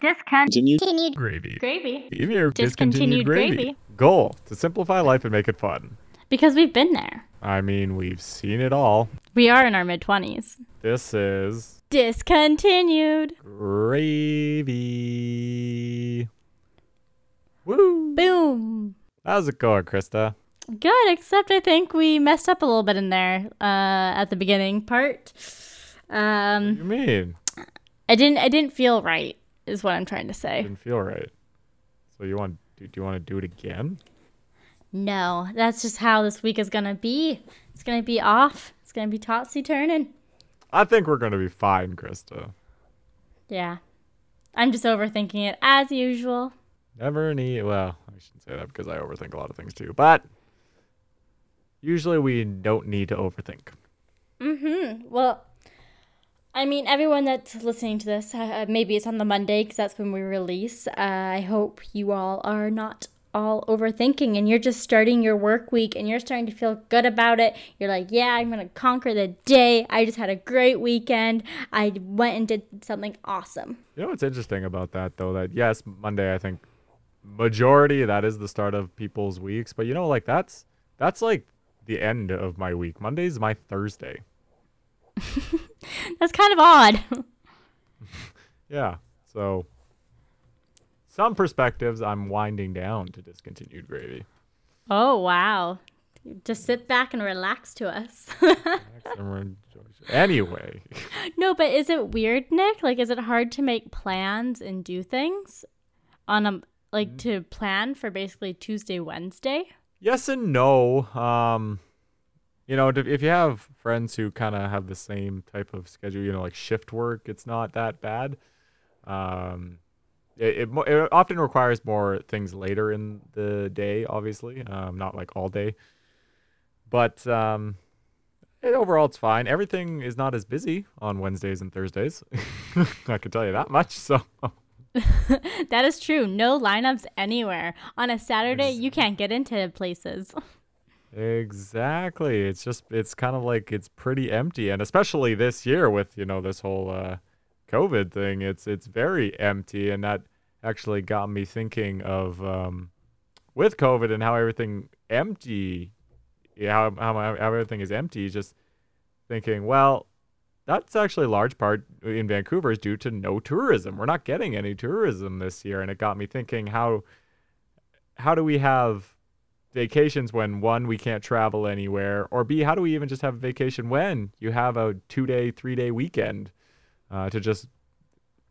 Discontinued gravy. Even your discontinued gravy. Goal, to simplify life and make it fun. Because we've been there. I mean, we've seen it all. We are in our mid-20s. This is... Discontinued gravy. Woo! Boom! How's it going, Krista? Good, except I think we messed up a little bit in there at the beginning part. What do you mean? I didn't feel right, is what I'm trying to say. Didn't feel right. So do you want to do it again? No, that's just how this week is gonna be. It's gonna be off. It's gonna be topsy-turning. I think we're gonna be fine, Krista. Yeah, I'm just overthinking it as usual. Well, I shouldn't say that because I overthink a lot of things too. But usually we don't need to overthink. Mm-hmm. Well, I mean, everyone that's listening to this, maybe it's on the Monday because that's when we release. I hope you all are not all overthinking and you're just starting your work week and you're starting to feel good about it. You're like, yeah, I'm going to conquer the day. I just had a great weekend. I went and did something awesome. You know what's interesting about that, though, that yes, Monday, I think, majority that is the start of people's weeks, but you know, like that's like the end of my week. Monday's my Thursday. That's kind of odd. Yeah, so some perspectives I'm winding down to discontinued gravy. Oh wow, just sit back and relax to us. Anyway. No, but is it weird, Nick? Like, is it hard to make plans and do things on a to plan for basically Tuesday, Wednesday? Yes and no. You know, if you have friends who kind of have the same type of schedule, you know, like shift work, it's not that bad. It often requires more things later in the day, obviously, not like all day. But overall, it's fine. Everything is not as busy on Wednesdays and Thursdays. I can tell you that much, so... That is true. No lineups anywhere. On a Saturday, you can't get into places. Exactly. It's kind of like it's pretty empty, and especially this year with, you know, this whole COVID thing, it's very empty, and that actually got me thinking of with COVID and how everything empty, how everything is empty. Just thinking, well, that's actually a large part in Vancouver is due to no tourism. We're not getting any tourism this year. And it got me thinking, how do we have vacations when, one, we can't travel anywhere, or B, how do we even just have a vacation when you have a 2-day, 3-day weekend to just,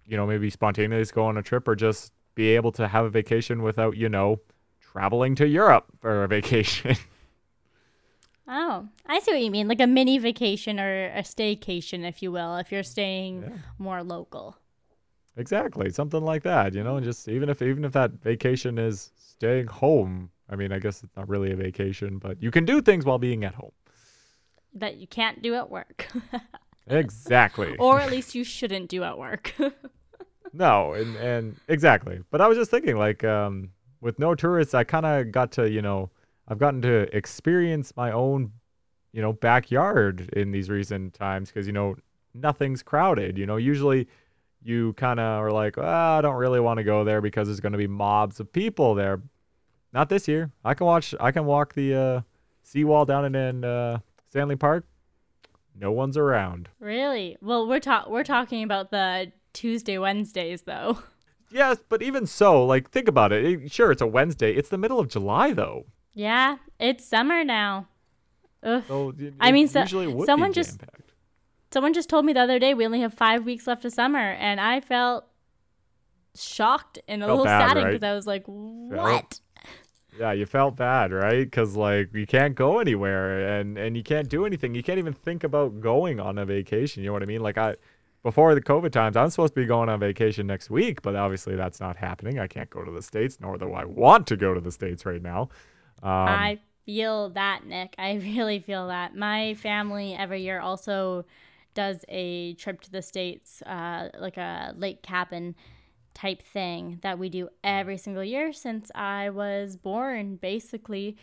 you know, maybe spontaneously go on a trip or just be able to have a vacation without, you know, traveling to Europe for a vacation. Oh, I see what you mean. Like a mini vacation or a staycation, if you will, if you're staying more local. Exactly. Something like that, you know, and just even if that vacation is staying home. I mean, I guess it's not really a vacation, but you can do things while being at home that you can't do at work. Exactly. Or at least you shouldn't do at work. No, and exactly. But I was just thinking, like, with no tourists, I kind of got to, you know, I've gotten to experience my own, you know, backyard in these recent times because, you know, nothing's crowded. You know, usually you kind of are like, oh, I don't really want to go there because there's going to be mobs of people there. Not this year. I can walk the seawall down in Stanley Park. No one's around. Really? Well, we're talking about the Tuesday, Wednesdays, though. Yes, but even so, like, think about it. Sure, it's a Wednesday. It's the middle of July, though. Yeah, it's summer now. So I mean, someone just told me the other day we only have 5 weeks left of summer, and I felt shocked and a little sad because right? I was like, "What?" Yeah, you felt bad, right? Because like you can't go anywhere, and you can't do anything. You can't even think about going on a vacation. You know what I mean? Like before the COVID times, I'm supposed to be going on vacation next week, but obviously that's not happening. I can't go to the States, nor do I want to go to the States right now. I feel that, Nick. I really feel that. My family every year also does a trip to the States, like a lake cabin type thing that we do every single year since I was born, basically.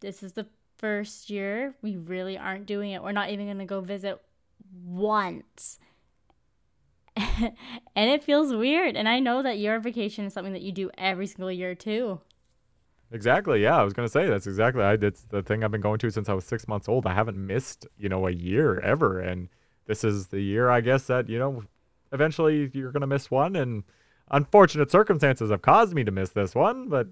This is the first year we really aren't doing it. We're not even going to go visit once. And it feels weird. And I know that your vacation is something that you do every single year too. Exactly. Yeah, I was going to say that's exactly. It's the thing I've been going to since I was 6 months old. I haven't missed, a year ever. And this is the year, I guess, that, eventually you're going to miss one. And unfortunate circumstances have caused me to miss this one. But,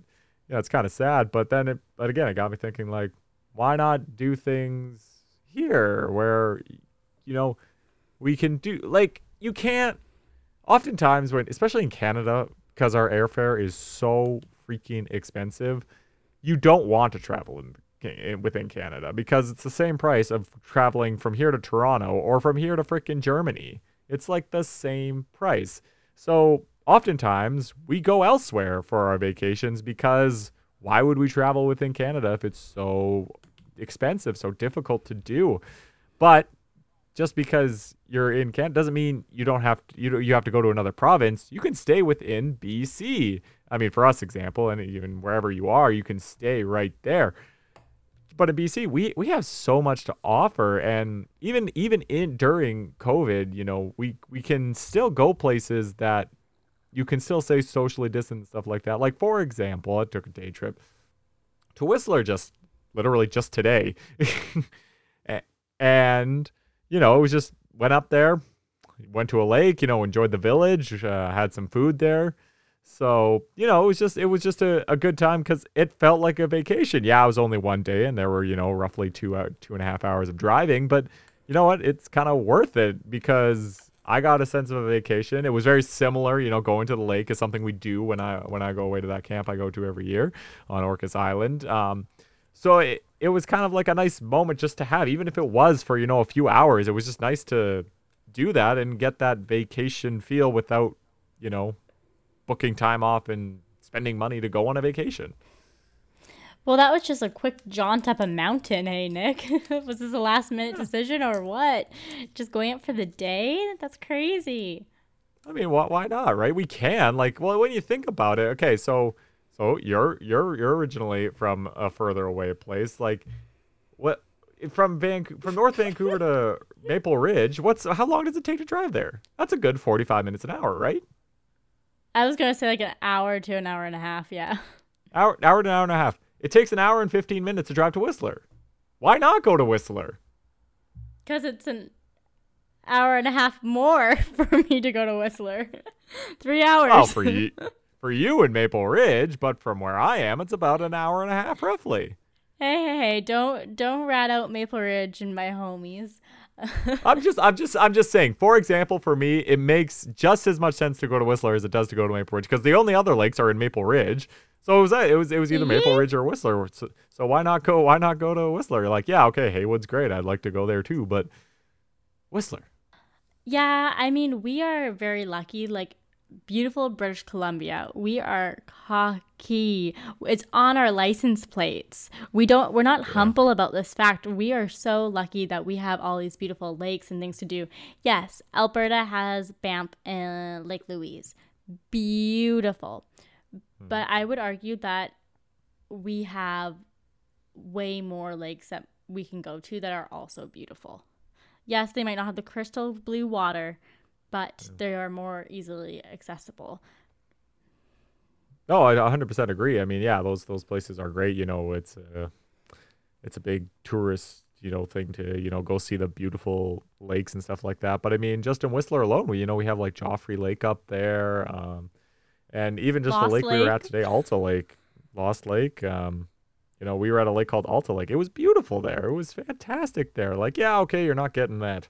it's kind of sad. But then, again, it got me thinking, like, why not do things here where, we can do, like, you can't, oftentimes when, especially in Canada, because our airfare is so freaking expensive, you don't want to travel within Canada because it's the same price of traveling from here to Toronto or from here to freaking Germany. It's like the same price. So oftentimes we go elsewhere for our vacations because why would we travel within Canada if it's so expensive, so difficult to do? But just because you're in Canada doesn't mean you don't have to, you have to go to another province. You can stay within BC. I mean, for us, example, and even wherever you are, you can stay right there. But in BC, we have so much to offer, and even during COVID, we can still go places that you can still stay socially distant and stuff like that. Like, for example, I took a day trip to Whistler just today, and it was just went up there, went to a lake, enjoyed the village, had some food there. So, it was just a good time because it felt like a vacation. Yeah, it was only one day and there were, roughly 2.5 hours of driving. But you know what? It's kind of worth it because I got a sense of a vacation. It was very similar. Going to the lake is something we do when I go away to that camp I go to every year on Orcas Island. So it was kind of like a nice moment just to have, even if it was for, a few hours. It was just nice to do that and get that vacation feel without, booking time off and spending money to go on a vacation. Well, that was just a quick jaunt up a mountain, hey, Nick? Was this a last-minute decision or what? Just going up for the day? That's crazy. I mean, why not, right? We can. Like, well, when you think about it, okay, so you're originally from a further away place. Like, what from North Vancouver to Maple Ridge? How long does it take to drive there? That's a good 45 minutes an hour, right? I was going to say like an hour to an hour and a half, yeah. Hour to an hour and a half. It takes an hour and 15 minutes to drive to Whistler. Why not go to Whistler? Because it's an hour and a half more for me to go to Whistler. 3 hours. Oh, for you in Maple Ridge, but from where I am, it's about an hour and a half roughly. Hey, don't rat out Maple Ridge and my homies. I'm just saying, for example, for me, it makes just as much sense to go to Whistler as it does to go to Maple Ridge because the only other lakes are in Maple Ridge. So it was either Maple Ridge or Whistler. So why not go to Whistler? You're like, yeah, okay, Haywood's great. I'd like to go there too, but Whistler. Yeah, I mean, we are very lucky, like beautiful British Columbia. We are cocky. It's on our license plates. We're not humble about this fact. We are so lucky that we have all these beautiful lakes and things to do. Yes, Alberta has Banff and Lake Louise. Beautiful. But I would argue that we have way more lakes that we can go to that are also beautiful. Yes, they might not have the crystal blue water, but they are more easily accessible. No, I 100% agree. I mean, yeah, those places are great. It's a big tourist, thing to, go see the beautiful lakes and stuff like that. But I mean, just in Whistler alone, we have like Joffrey Lake up there. And even just the lake we were at today, Alta Lake, Lost Lake, we were at a lake called Alta Lake. It was beautiful there. It was fantastic there. Like, yeah, okay, you're not getting that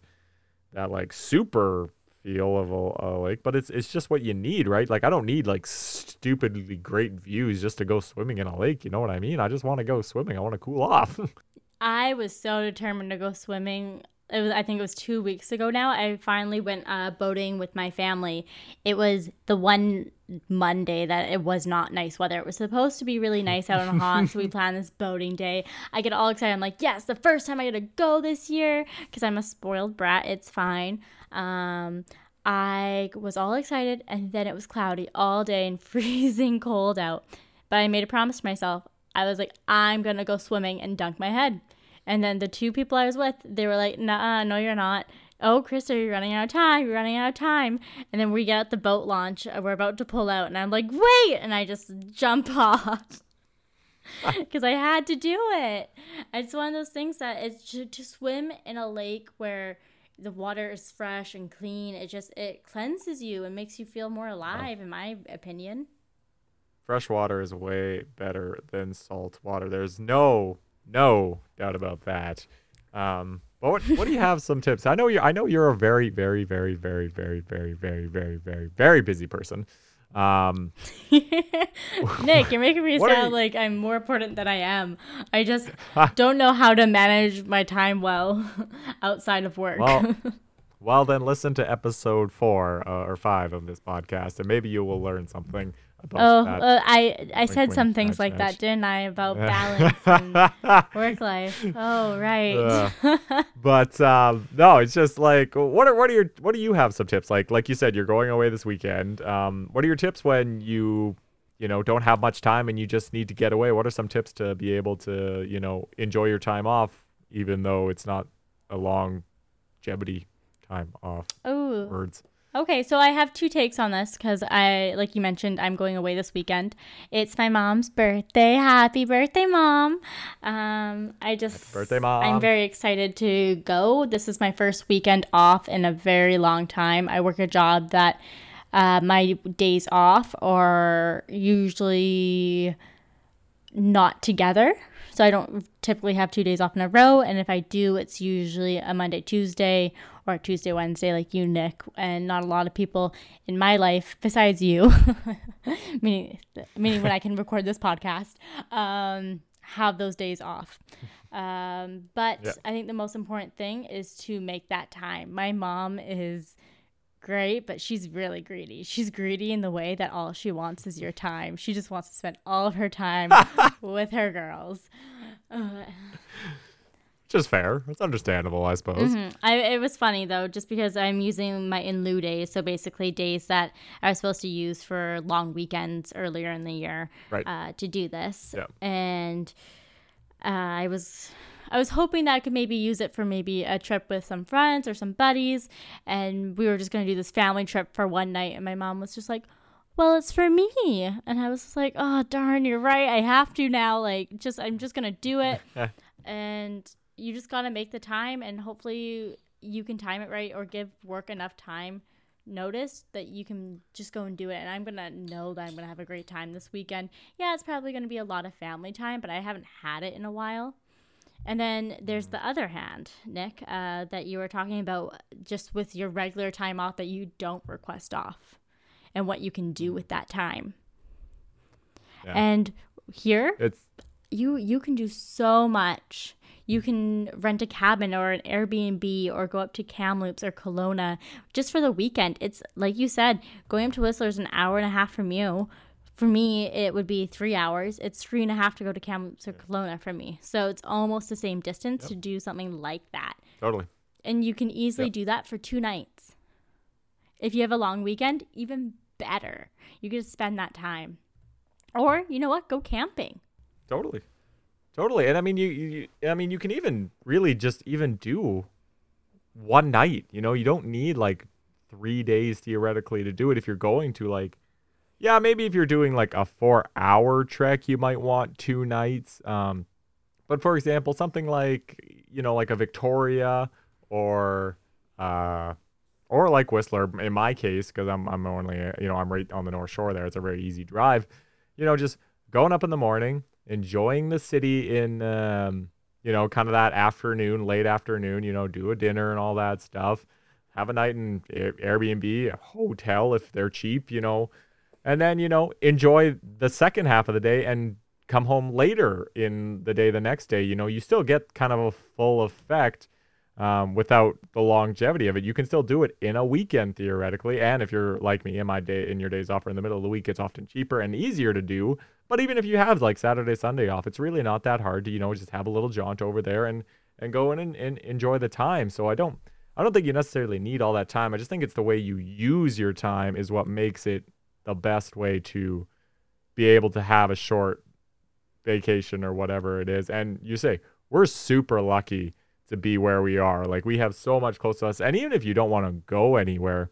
like super feel of a lake, but it's just what you need, right? Like, I don't need like stupidly great views just to go swimming in a lake. You know what I mean? I just want to go swimming. I want to cool off. I was so determined to go swimming. I think it was 2 weeks ago now. I finally went boating with my family. It was the one Monday that it was not nice weather. It was supposed to be really nice out on the hot, so we planned this boating day. I get all excited. I'm like, yes, the first time I get to go this year because I'm a spoiled brat. It's fine. I was all excited, and then it was cloudy all day and freezing cold out. But I made a promise to myself. I was like, I'm going to go swimming and dunk my head. And then the two people I was with, they were like, no, you're not. oh, Chris, are you running out of time? You're running out of time. And then we get at the boat launch. We're about to pull out. And I'm like, wait. And I just jump off because I had to do it. It's one of those things that it's to swim in a lake where the water is fresh and clean. It cleanses you and makes you feel more alive, in my opinion. Fresh water is way better than salt water. There's no doubt about that. But what do you have some tips? I know you're a very, very, very, very, very, very, very, very, very, very busy person. Nick, you're making me sound like I'm more important than I am. I just don't know how to manage my time well outside of work. Well, then listen to episode 4 or 5 of this podcast, and maybe you will learn something. I said some things like that, didn't I, about balance and work life? Oh, right. But no, it's just like, what do you have some tips? Like you said, you're going away this weekend. What are your tips when you don't have much time and you just need to get away? What are some tips to be able to, enjoy your time off, even though it's not a long longevity time off? Ooh. Words. Okay, so I have two takes on this because like you mentioned, I'm going away this weekend. It's my mom's birthday. Happy birthday, Mom. Happy birthday, Mom. I'm very excited to go. This is my first weekend off in a very long time. I work a job that my days off are usually not together. So I don't typically have 2 days off in a row. And if I do, it's usually a Monday, Tuesday, or Tuesday, Wednesday, like you, Nick, and not a lot of people in my life besides you, meaning when I can record this podcast, have those days off. But I think the most important thing is to make that time. My mom is great, but she's really greedy. She's greedy in the way that all she wants is your time. She just wants to spend all of her time with her girls. Just fair. It's understandable, I suppose. Mm-hmm. It was funny, though, just because I'm using my in lieu days, so basically days that I was supposed to use for long weekends earlier in the year, right, to do this. Yeah. And I was hoping that I could maybe use it for maybe a trip with some friends or some buddies, and we were just going to do this family trip for one night, and my mom was just like, well, it's for me. And I was like, oh, darn, you're right. I have to now. I'm just going to do it. And you just got to make the time, and hopefully you can time it right or give work enough time notice that you can just go and do it. And I'm going to know that I'm going to have a great time this weekend. Yeah, it's probably going to be a lot of family time, but I haven't had it in a while. And then there's the other hand, Nick, that you were talking about just with your regular time off that you don't request off and what you can do with that time. Yeah. And here, you can do so much. You can rent a cabin or an Airbnb or go up to Kamloops or Kelowna just for the weekend. It's like you said, going up to Whistler's an hour and a half from you. For me, it would be 3 hours. It's 3.5 to go to Kamloops or Kelowna for me. So it's almost the same distance to do something like that. Totally. And you can easily do that for 2 nights. If you have a long weekend, even better. You can just spend that time. Or, you know what? Go camping. Totally. Totally. And I mean, you can even really just even do one night, you don't need like 3 days theoretically to do it. If you're going to maybe if you're doing like a 4-hour trek, you might want 2 nights. But for example, something like, like a Victoria or like Whistler in my case, cause I'm only, I'm right on the North Shore there. It's a very easy drive, just going up in the morning, enjoying the city in, kind of that afternoon, late afternoon, do a dinner and all that stuff. Have a night in Airbnb, a hotel if they're cheap, and then, enjoy the second half of the day and come home later in the day the next day. You still get kind of a full effect without the longevity of it. You can still do it in a weekend theoretically. And if you're like me in your days off or in the middle of the week, it's often cheaper and easier to do. But even if you have like Saturday, Sunday off, it's really not that hard to, just have a little jaunt over there and go in and enjoy the time. So I don't think you necessarily need all that time. I just think it's the way you use your time is what makes it the best way to be able to have a short vacation or whatever it is. And you say, we're super lucky to be where we are. Like, we have so much close to us. And even if you don't want to go anywhere,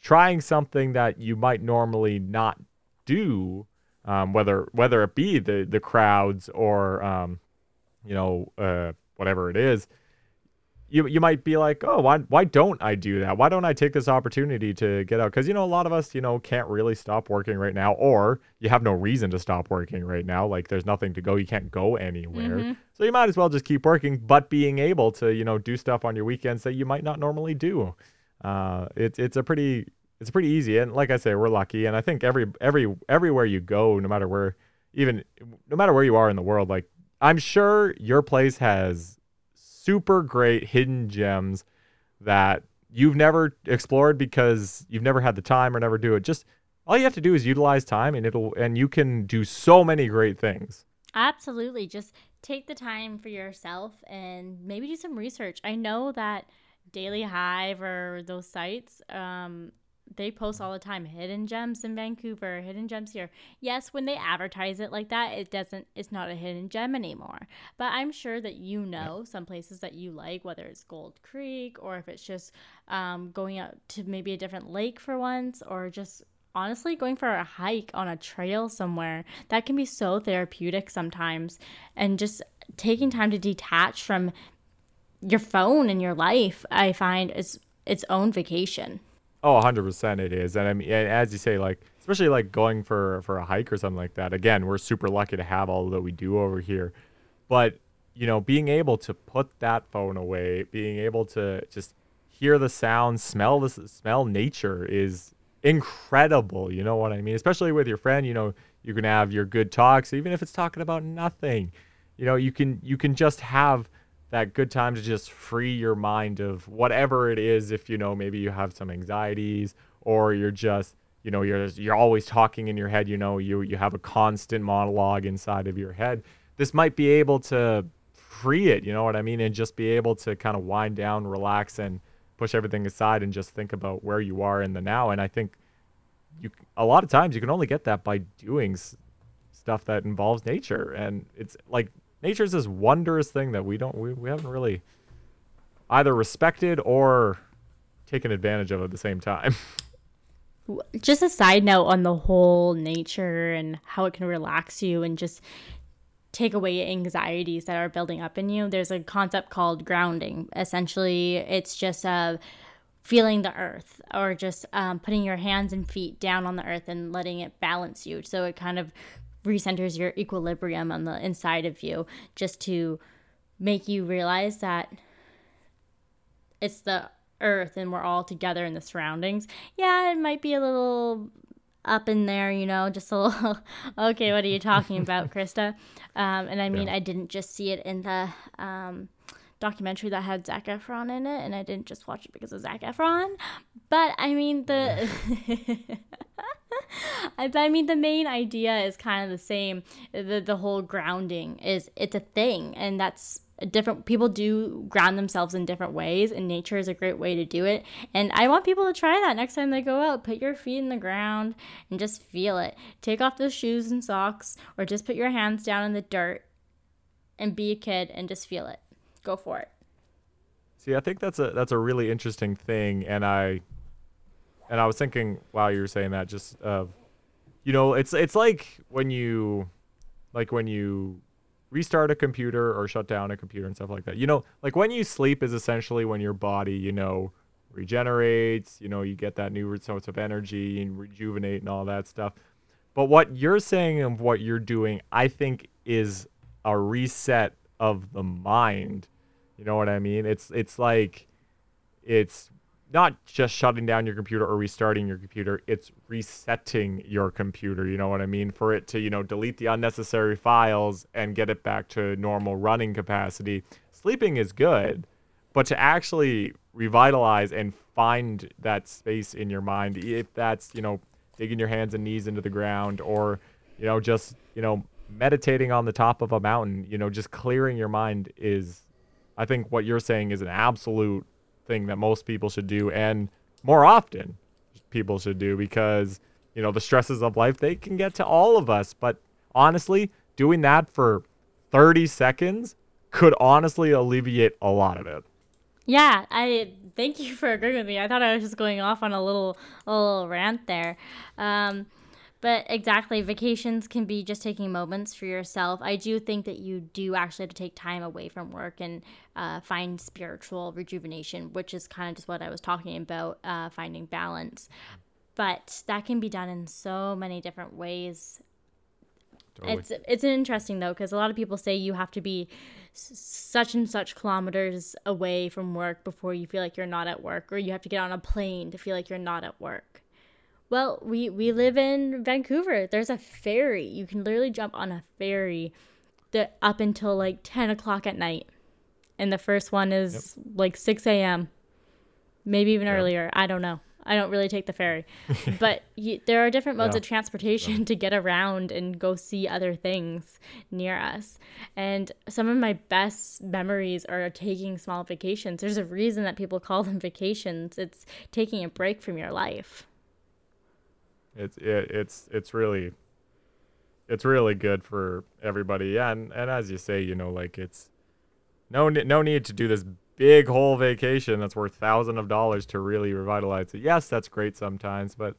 trying something that you might normally not do, whether it be the crowds or, whatever it is, you might be like, oh, why don't I do that? Why don't I take this opportunity to get out? Because, a lot of us, can't really stop working right now, or you have no reason to stop working right now. Like, there's nothing to go. You can't go anywhere. Mm-hmm. So you might as well just keep working, but being able to, do stuff on your weekends that you might not normally do. It's pretty easy. And like I say, we're lucky. And I think everywhere you go, no matter where you are in the world, like, I'm sure your place has super great hidden gems that you've never explored because you've never had the time or never do it. Just all you have to do is utilize time, and you can do so many great things. Absolutely. Just take the time for yourself and maybe do some research. I know that Daily Hive or those sites, they post all the time, hidden gems in Vancouver, hidden gems here. Yes, when they advertise it like that, it's not a hidden gem anymore. But I'm sure that some places that you like, whether it's Gold Creek or if it's just going out to maybe a different lake for once, or just honestly going for a hike on a trail somewhere. That can be so therapeutic sometimes. And just taking time to detach from your phone and your life, I find, is its own vacation. Oh, 100% it is. And I mean, as you say, like, especially like going for a hike or something like that. Again, we're super lucky to have all that we do over here. But, being able to put that phone away, being able to just hear the sound, smell nature is incredible. You know what I mean? Especially with your friend, you can have your good talks, even if it's talking about nothing. You can just have that good time to just free your mind of whatever it is. If, maybe you have some anxieties, or you're just, you're always talking in your head, you have a constant monologue inside of your head. This might be able to free it, you know what I mean? And just be able to kind of wind down, relax, and push everything aside and just think about where you are in the now. And I think a lot of times you can only get that by doing stuff that involves nature. And it's like, nature's this wondrous thing that we haven't really either respected or taken advantage of at the same time. Just a side note on the whole nature and how it can relax you and just take away anxieties that are building up in you. There's a concept called grounding. Essentially, it's just feeling the earth, or just putting your hands and feet down on the earth and letting it balance you. So it kind of recenters your equilibrium on the inside of you, just to make you realize that it's the earth and we're all together in the surroundings. Yeah, it might be a little up in there, just a little, okay, what are you talking about, Krista? And I mean, yeah. I didn't just see it in the documentary that had Zac Efron in it, and I didn't just watch it because of Zac Efron. But I mean, the main idea is kind of the same. The whole grounding is, it's a thing, and that's different. People do ground themselves in different ways, and nature is a great way to do it. And I want people to try that next time they go out. Put your feet in the ground and just feel it. Take off those shoes and socks, or just put your hands down in the dirt and be a kid and just feel it. Go for it. See, I think that's a really interesting thing, and I was thinking while you were saying that, just it's like when you restart a computer or shut down a computer and stuff like that. Like when you sleep is essentially when your body regenerates. You get that new source of energy and rejuvenate and all that stuff. But what you're saying and what you're doing, I think, is a reset of the mind. You know what I mean? It's like, it's not just shutting down your computer or restarting your computer. It's resetting your computer. You know what I mean? For it to, delete the unnecessary files and get it back to normal running capacity. Sleeping is good, but to actually revitalize and find that space in your mind, if that's, digging your hands and knees into the ground, or, just, meditating on the top of a mountain, just clearing your mind is, I think what you're saying is an absolute thing that most people should do, and more often people should do, because, the stresses of life, they can get to all of us. But honestly, doing that for 30 seconds could honestly alleviate a lot of it. Yeah, I thank you for agreeing with me. I thought I was just going off on a little rant there. But exactly, vacations can be just taking moments for yourself. I do think that you do actually have to take time away from work and find spiritual rejuvenation, which is kind of just what I was talking about, finding balance. But that can be done in so many different ways. Totally. It's interesting, though, because a lot of people say you have to be such and such kilometers away from work before you feel like you're not at work, or you have to get on a plane to feel like you're not at work. Well, we live in Vancouver. There's a ferry. You can literally jump on a ferry up until like 10 o'clock at night. And the first one is like 6 a.m., maybe even earlier. I don't know. I don't really take the ferry. But there are different modes of transportation to get around and go see other things near us. And some of my best memories are taking small vacations. There's a reason that people call them vacations. It's taking a break from your life. It's really good for everybody. Yeah, and as you say, you know, like it's no need to do this big whole vacation that's worth thousands of dollars to really revitalize it. Yes, that's great sometimes, but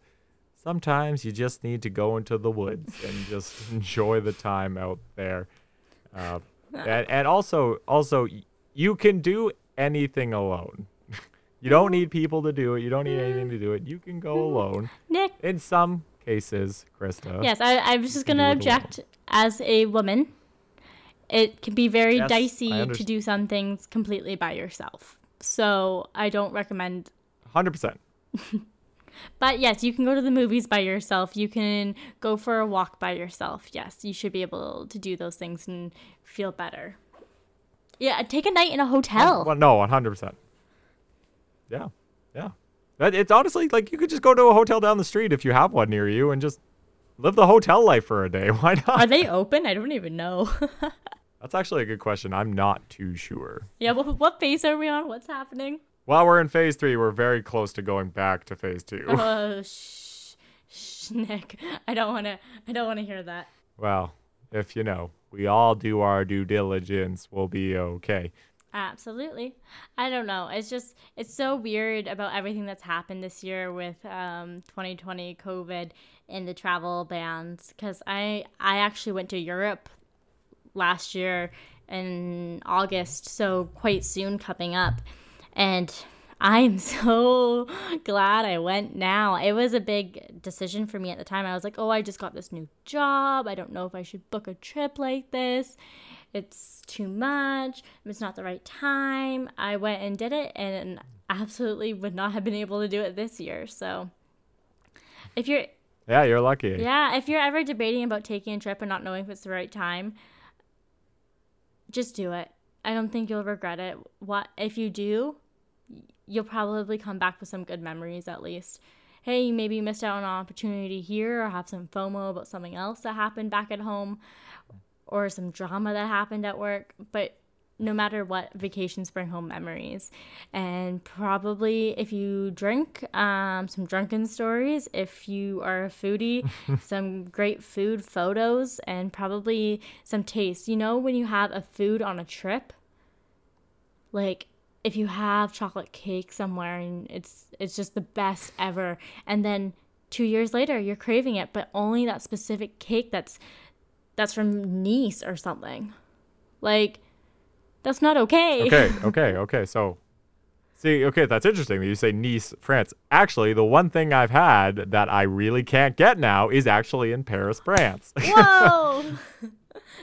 sometimes you just need to go into the woods and just enjoy the time out there. And also you can do anything alone. You don't need people to do it. You don't need anything to do it. You can go alone. Nick. In some cases, Krista. Yes, I was just going to object. As a woman, it can be very dicey to do some things completely by yourself. So I don't recommend. 100%. But yes, you can go to the movies by yourself. You can go for a walk by yourself. Yes, you should be able to do those things and feel better. Yeah, take a night in a hotel. Well, no, 100%. Yeah. It's honestly like you could just go to a hotel down the street if you have one near you and just live the hotel life for a day. Why not? Are they open? I don't even know. That's actually a good question. I'm not too sure. Yeah, well, what phase are we on? What's happening? Well, we're in phase 3. We're very close to going back to phase 2. Oh, Nick. I don't want to hear that. Well, if you know, we all do our due diligence, we'll be okay. Absolutely. I don't know. It's so weird about everything that's happened this year with 2020 COVID and the travel bans, because I actually went to Europe last year in August, so quite soon coming up, and I'm so glad I went now. It was a big decision for me at the time. I was like, oh, I just got this new job. I don't know if I should book a trip like this. It's too much. It's not the right time. I went and did it and absolutely would not have been able to do it this year. So you're lucky. Yeah. If you're ever debating about taking a trip and not knowing if it's the right time, just do it. I don't think you'll regret it. What if you do? You'll probably come back with some good memories at least. Hey, maybe you missed out on an opportunity here, or have some FOMO about something else that happened back at home, or some drama that happened at work. But no matter what, vacations bring home memories. And probably if you drink, some drunken stories. If you are a foodie, some great food photos, and probably some taste. You know, when you have a food on a trip, like if you have chocolate cake somewhere and it's just the best ever, and then 2 years later you're craving it, but only that specific cake that's from Nice or something. Like, that's not okay. Okay. So, see, okay, that's interesting that you say Nice, France. Actually, the one thing I've had that I really can't get now is actually in Paris, France. Whoa!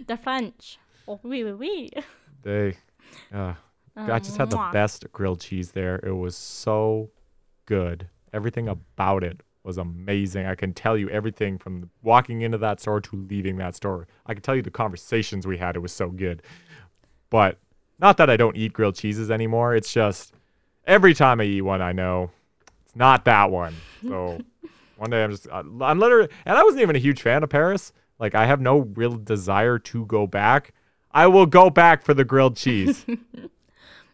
The French. Oh, oui, oui, oui. They, I just had the best grilled cheese there. It was so good. Everything about it was amazing. I can tell you everything from walking into that store to leaving that store. I can tell you the conversations we had. It was so good. But not that I don't eat grilled cheeses anymore. It's just every time I eat one, I know it's not that one. So one day I'm literally, and I wasn't even a huge fan of Paris. Like, I have no real desire to go back. I will go back for the grilled cheese.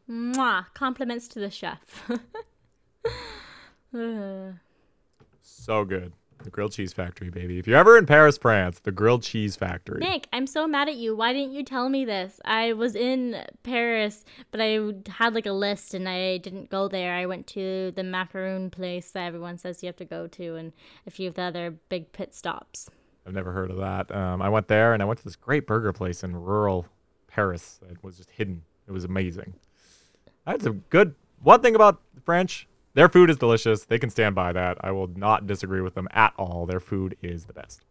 Mwah. Compliments to the chef. So good. The Grilled Cheese Factory, baby. If you're ever in Paris, France, the Grilled Cheese Factory. Nick, I'm so mad at you. Why didn't you tell me this? I was in Paris, but I had like a list and I didn't go there. I went to the macaroon place that everyone says you have to go to and a few of the other big pit stops. I've never heard of that. I went there and I went to this great burger place in rural Paris. It was just hidden. It was amazing. That's a good... One thing about the French... Their food is delicious. They can stand by that. I will not disagree with them at all. Their food is the best.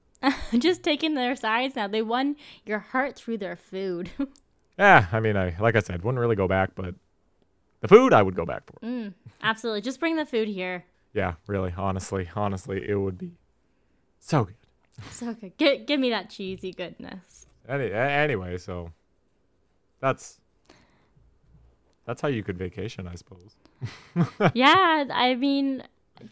Just taking their sides now. They won your heart through their food. Yeah, I mean, like I said, wouldn't really go back, but the food I would go back for. Absolutely. Just bring the food here. Yeah, really. Honestly, it would be so good. So good. Give me that cheesy goodness. Anyway, so that's how you could vacation, I suppose. Yeah, I mean,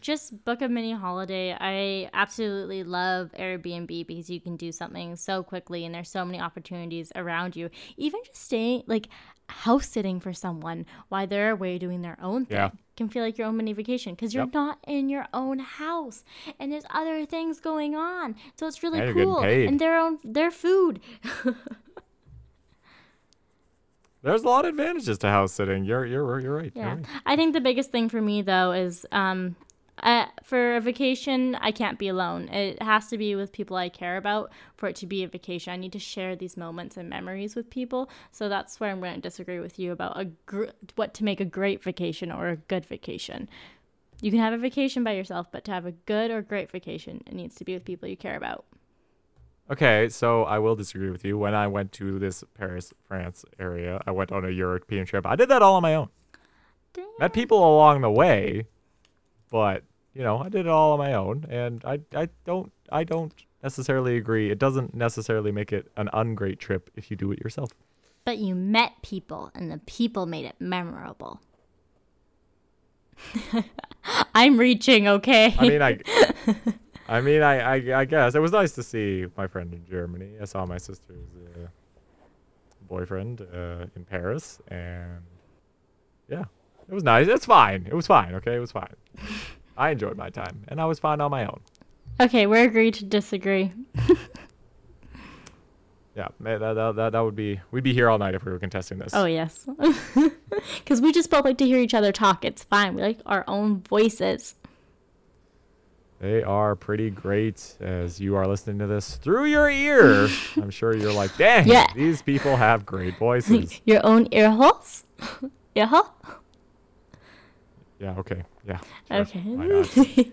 just book a mini holiday. I absolutely love Airbnb because you can do something so quickly and there's so many opportunities around you. Even just staying, like house sitting for someone while they're away doing their own thing. Yeah. Can feel like your own mini vacation because you're not in your own house and there's other things going on. So it's really cool. And their food. There's a lot of advantages to house sitting. You're right. Yeah. You're right. I think the biggest thing for me, though, is for a vacation, I can't be alone. It has to be with people I care about for it to be a vacation. I need to share these moments and memories with people. So that's where I'm going to disagree with you about what to make a great vacation or a good vacation. You can have a vacation by yourself, but to have a good or great vacation, it needs to be with people you care about. Okay, so I will disagree with you. When I went to this Paris, France area, I went on a European trip. I did that all on my own. Damn. Met people along the way, but, you know, I did it all on my own. And I don't necessarily agree. It doesn't necessarily make it an ungreat trip if you do it yourself. But you met people, and the people made it memorable. I'm reaching, okay? I guess it was nice to see my friend in Germany. I saw my sister's boyfriend in Paris, and yeah, it was nice. It's fine. It was fine. Okay, it was fine. I enjoyed my time, and I was fine on my own. Okay, we're agreed to disagree. Yeah, that would be, we'd be here all night if we were contesting this. Oh, yes. Because we just both like to hear each other talk. It's fine. We like our own voices. They are pretty great as you are listening to this through your ear. I'm sure you're like, dang, These people have great voices. Your own ear holes? Ear hole? Yeah, okay. Yeah. Sure. Okay.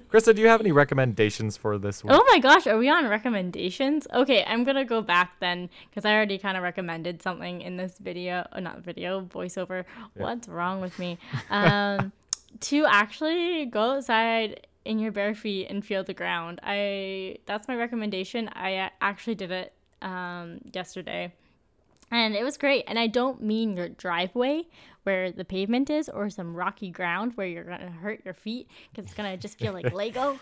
Krista, do you have any recommendations for this week? Oh my gosh, are we on recommendations? Okay, I'm going to go back then because I already kind of recommended something in this video. Not video, voiceover. Yeah. What's wrong with me? To actually go outside in your bare feet and feel the ground. That's my recommendation. I actually did it yesterday, and it was great. And I don't mean your driveway where the pavement is or some rocky ground where you're going to hurt your feet because it's going to just feel like Lego.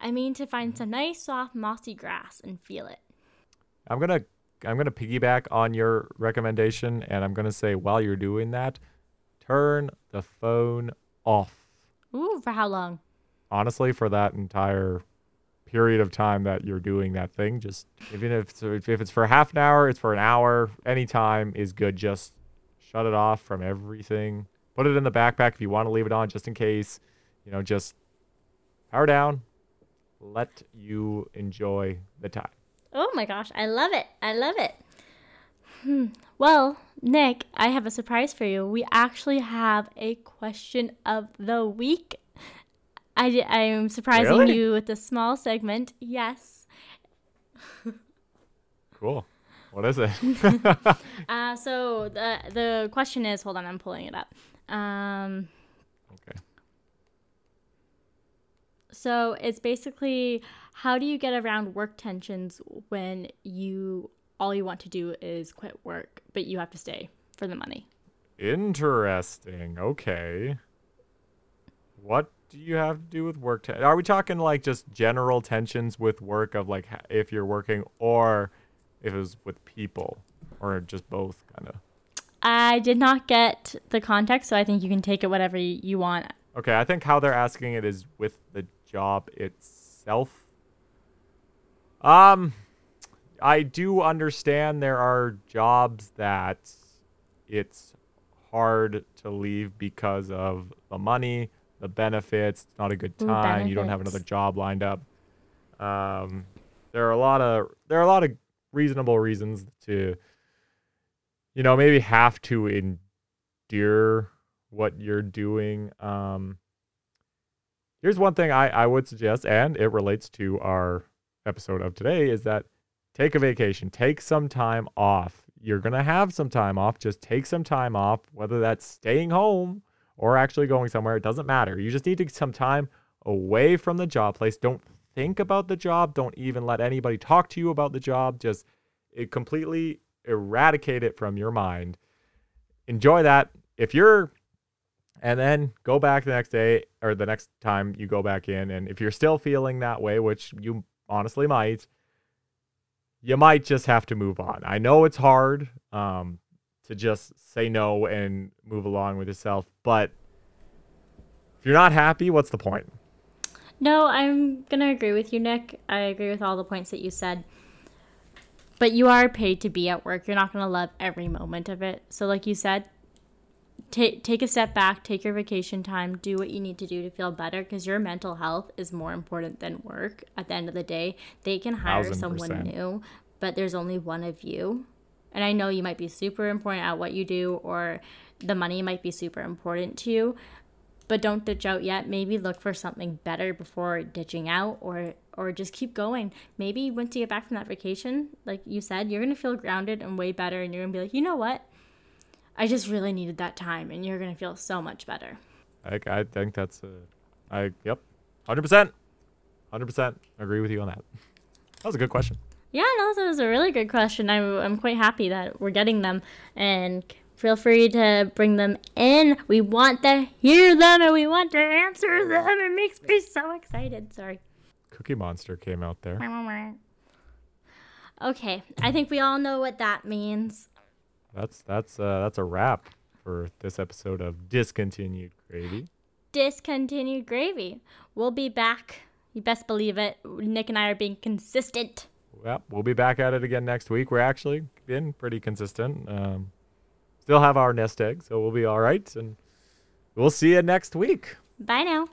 I mean to find some nice, soft, mossy grass and feel it. I'm gonna piggyback on your recommendation, and I'm going to say while you're doing that, turn the phone off. Ooh, for how long? Honestly, for that entire period of time that you're doing that thing, just even if it's for half an hour, it's for an hour, any time is good. Just shut it off from everything. Put it in the backpack if you want to leave it on just in case. You know, just power down. Let you enjoy the time. Oh my gosh, I love it. I love it. Well, Nick, I have a surprise for you. We actually have a question of the week. I am surprising you with a small segment. Yes. Cool. What is it? So the question is, hold on, I'm pulling it up. Okay. So it's basically, how do you get around work tensions when all you want to do is quit work, but you have to stay for the money? Interesting. Okay. What do you have to do with work? Are we talking like just general tensions with work of like if you're working or if it was with people or just both kind of? I did not get the context, so I think you can take it whatever you want. Okay. I think how they're asking it is with the job itself. itself. I do understand there are jobs that it's hard to leave because of the money, the benefits. It's not a good time. You don't have another job lined up. There are a lot of reasonable reasons to, maybe have to endure what you're doing. Here's one thing I would suggest, and it relates to our episode of today, is that take a vacation. Take some time off. You're going to have some time off. Just take some time off, whether that's staying home or actually going somewhere. It doesn't matter. You just need to get some time away from the job place. Don't think about the job. Don't even let anybody talk to you about the job. Just completely eradicate it from your mind. Enjoy that. And then go back the next day or the next time you go back in. And if you're still feeling that way, which you honestly might, you might just have to move on. I know it's hard to just say no and move along with yourself, but if you're not happy, what's the point? No, I'm going to agree with you, Nick. I agree with all the points that you said. But you are paid to be at work. You're not going to love every moment of it. So like you said, take a step back, take your vacation time, do what you need to do to feel better, because your mental health is more important than work. At the end of the day, they can hire 1,000%. Someone new, but there's only one of you. And I know you might be super important at what you do, or the money might be super important to you, but don't ditch out yet. Maybe look for something better before ditching out, or just keep going. Maybe once you get back from that vacation, like you said, you're going to feel grounded and way better, and you're going to be like, you know what? I just really needed that time, and you're going to feel so much better. I think that's yep, 100%. 100% agree with you on that. That was a good question. Yeah, no, that was a really good question. I'm quite happy that we're getting them, and feel free to bring them in. We want to hear them, and we want to answer them. It makes me so excited. Sorry. Cookie Monster came out there. Okay, I think we all know what that means. That's a wrap for this episode of Discontinued Gravy. Discontinued Gravy. We'll be back. You best believe it. Nick and I are being consistent. Well, we'll be back at it again next week. We're actually been pretty consistent. Still have our nest egg, so we'll be all right. And we'll see you next week. Bye now.